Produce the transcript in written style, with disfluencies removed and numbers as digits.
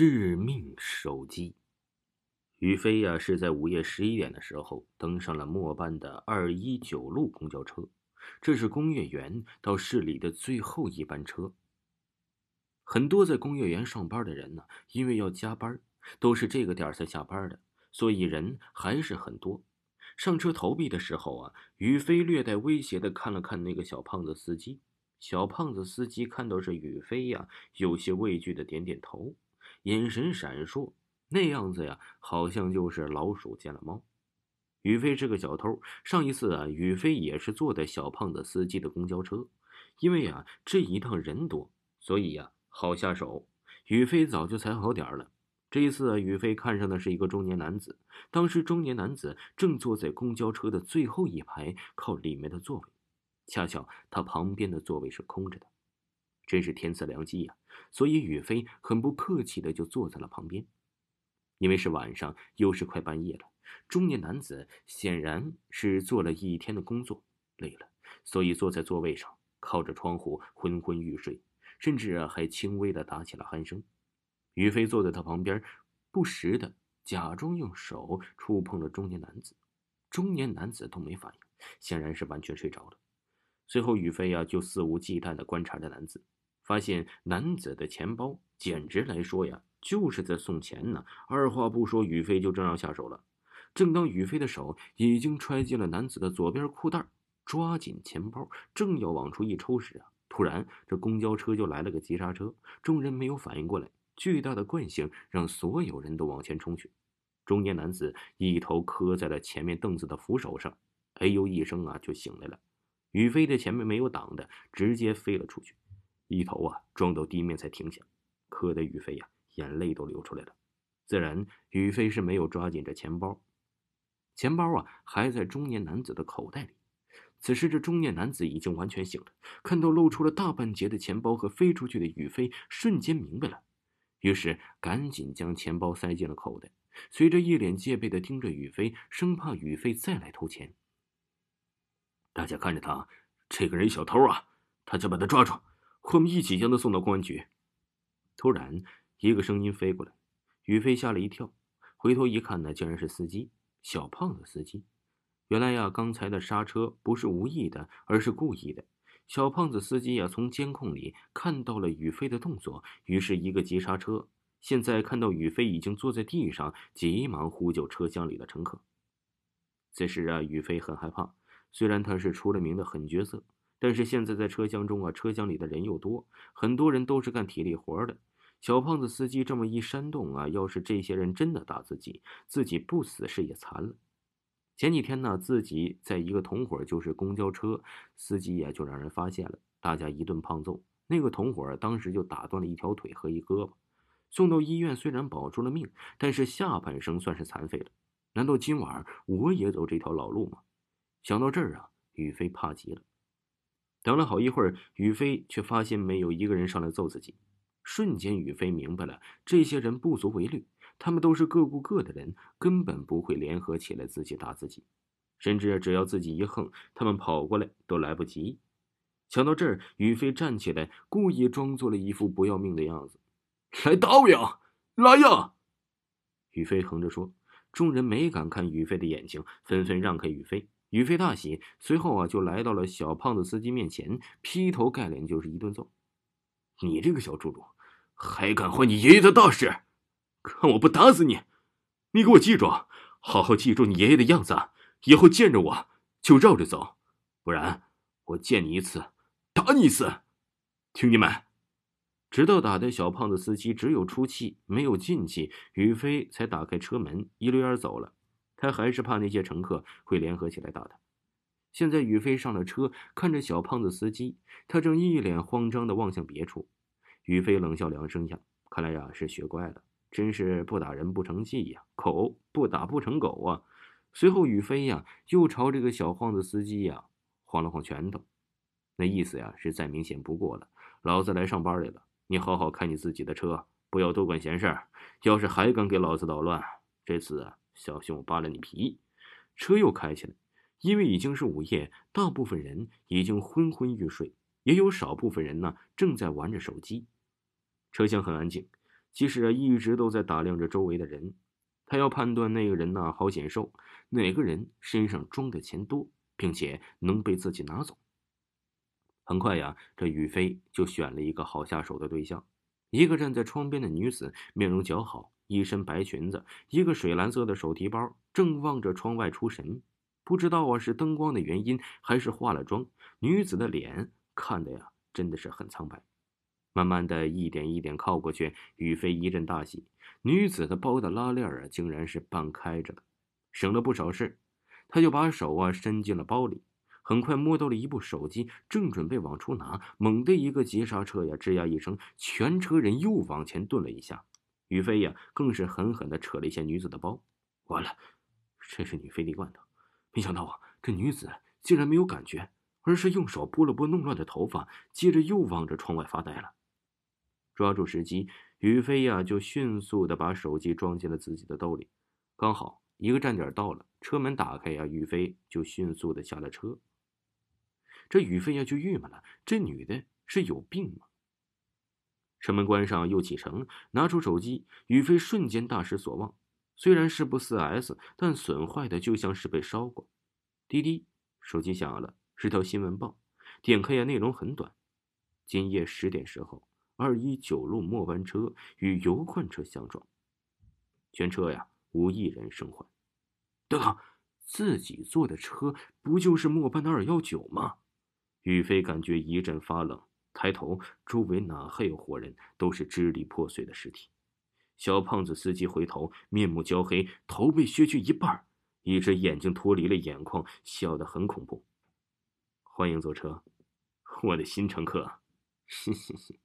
致命手机。于飞呀，是在午夜11点的时候登上了末班的219路公交车，这是工业园到市里的最后一班车。很多在工业园上班的人呢，因为要加班，都是这个点才下班的，所以人还是很多。上车投币的时候啊，于飞略带威胁的看了看那个小胖子司机。小胖子司机看到是于飞呀，有些畏惧的点点头，眼神闪烁，那样子呀，好像就是老鼠见了猫。于飞是个小偷，上一次啊，于飞也是坐在小胖子司机的公交车，因为啊，这一趟人多，所以啊，好下手。于飞早就踩好点了。这一次啊，于飞看上的是一个中年男子，当时中年男子正坐在公交车的最后一排靠里面的座位，恰巧他旁边的座位是空着的，真是天赐良机呀！所以于飞很不客气的就坐在了旁边。因为是晚上，又是快半夜了，中年男子显然是做了一天的工作，累了，所以坐在座位上，靠着窗户昏昏欲睡，甚至啊还轻微的打起了鼾声。于飞坐在他旁边，不时的假装用手触碰了中年男子，中年男子都没反应，显然是完全睡着了。随后于飞啊就肆无忌惮的观察着男子，发现男子的钱包简直来说呀就是在送钱呢。二话不说，于飞就正要下手了。正当于飞的手已经揣进了男子的左边裤袋，抓紧钱包正要往出一抽时啊，突然这公交车就来了个急刹车，众人没有反应过来，巨大的惯性让所有人都往前冲去。中年男子一头磕在了前面凳子的扶手上，哎呦一声啊就醒来了。于飞在前面没有挡的，直接飞了出去，一头啊撞到地面才停下，磕得于飞呀眼泪都流出来了。自然于飞是没有抓紧这钱包，钱包啊还在中年男子的口袋里。此时这中年男子已经完全醒了，看到露出了大半截的钱包和飞出去的于飞，瞬间明白了，于是赶紧将钱包塞进了口袋，随着一脸戒备的盯着于飞，生怕于飞再来偷钱。大家看着他，这个人小偷啊，大家把他抓住，我们一起将他送到公安局。突然一个声音飞过来，于飞吓了一跳，回头一看呢，竟然是司机，小胖子司机。原来呀，刚才的刹车不是无意的，而是故意的。小胖子司机呀，从监控里看到了于飞的动作，于是一个急刹车。现在看到于飞已经坐在地上，急忙呼救车厢里的乘客。此时啊，于飞很害怕，虽然他是出了名的狠角色，但是现在在车厢中啊，车厢里的人又多，很多人都是干体力活的。小胖子司机这么一煽动啊，要是这些人真的打自己，自己不死是也残了。前几天呢，自己在一个同伙就是公交车司机也就让人发现了，大家一顿胖揍，那个同伙当时就打断了一条腿和一胳膊，送到医院，虽然保住了命，但是下半生算是残废了。难道今晚我也走这条老路吗？想到这儿啊，于飞怕极了。等了好一会儿，于飞却发现没有一个人上来揍自己。瞬间于飞明白了，这些人不足为虑，他们都是各顾各的人，根本不会联合起来自己打自己，甚至只要自己一横，他们跑过来都来不及。想到这儿，于飞站起来，故意装作了一副不要命的样子，来打我呀，来呀！于飞横着说。众人没敢看于飞的眼睛，纷纷让开于飞。于飞大喜，随后啊就来到了小胖子司机面前，劈头盖脸就是一顿揍。你这个小猪猪，还敢坏你爷爷的大事，看我不打死你！你给我记住，好好记住你爷爷的样子，以后见着我就绕着走，不然我见你一次打你一次，听见没？直到打的小胖子司机只有出气没有进气，于飞才打开车门一溜烟走了。他还是怕那些乘客会联合起来打他。现在于飞上了车，看着小胖子司机，他正一脸慌张地望向别处。于飞冷笑两声下，看来呀是学乖了，真是不打人不成器呀，狗不打不成狗啊。随后于飞呀又朝这个小胖子司机呀晃了晃拳头，那意思呀是再明显不过了，老子来上班来了，你好好开你自己的车，不要多管闲事，要是还敢给老子捣乱，这次啊小心我扒了你皮。车又开起来，因为已经是午夜，大部分人已经昏昏欲睡，也有少部分人呢正在玩着手机。车厢很安静，其实啊，一直都在打量着周围的人，他要判断那个人呢好显瘦，哪个人身上装的钱多，并且能被自己拿走。很快呀，这雨飞就选了一个好下手的对象，一个站在窗边的女子，面容姣好，一身白裙子，一个水蓝色的手提包，正望着窗外出神。不知道啊，是灯光的原因，还是化了妆，女子的脸看的呀，真的是很苍白。慢慢的，一点一点靠过去，雨飞一阵大喜，女子的包的拉链啊，竟然是半开着的，省了不少事。他就把手啊伸进了包里，很快摸到了一部手机，正准备往出拿，猛地一个急刹车呀，吱呀一声，全车人又往前顿了一下。雨飞呀，更是狠狠的扯了一下女子的包。完了，这是女飞的罐头。没想到啊，这女子竟然没有感觉，而是用手拨了拨弄乱的头发，接着又望着窗外发呆了。抓住时机，雨飞呀就迅速的把手机装进了自己的兜里。刚好一个站点到了，车门打开呀，雨飞就迅速的下了车。这雨飞呀就郁闷了，这女的是有病吗？车门关上又启程，拿出手机，雨飞瞬间大失所望。虽然是部 4S， 但损坏的就像是被烧过。滴滴，手机响了，是条新闻报。点开呀，内容很短。今夜10点时候，219路末班车与油罐车相撞，全车呀无一人生还。等等，自己坐的车不就是末班的219吗？雨飞感觉一阵发冷，抬头，周围哪还有活人，都是支离破碎的尸体。小胖子司机回头，面目焦黑，头被削去一半，一只眼睛脱离了眼眶，笑得很恐怖。欢迎坐车，我的新乘客，嘻嘻嘻。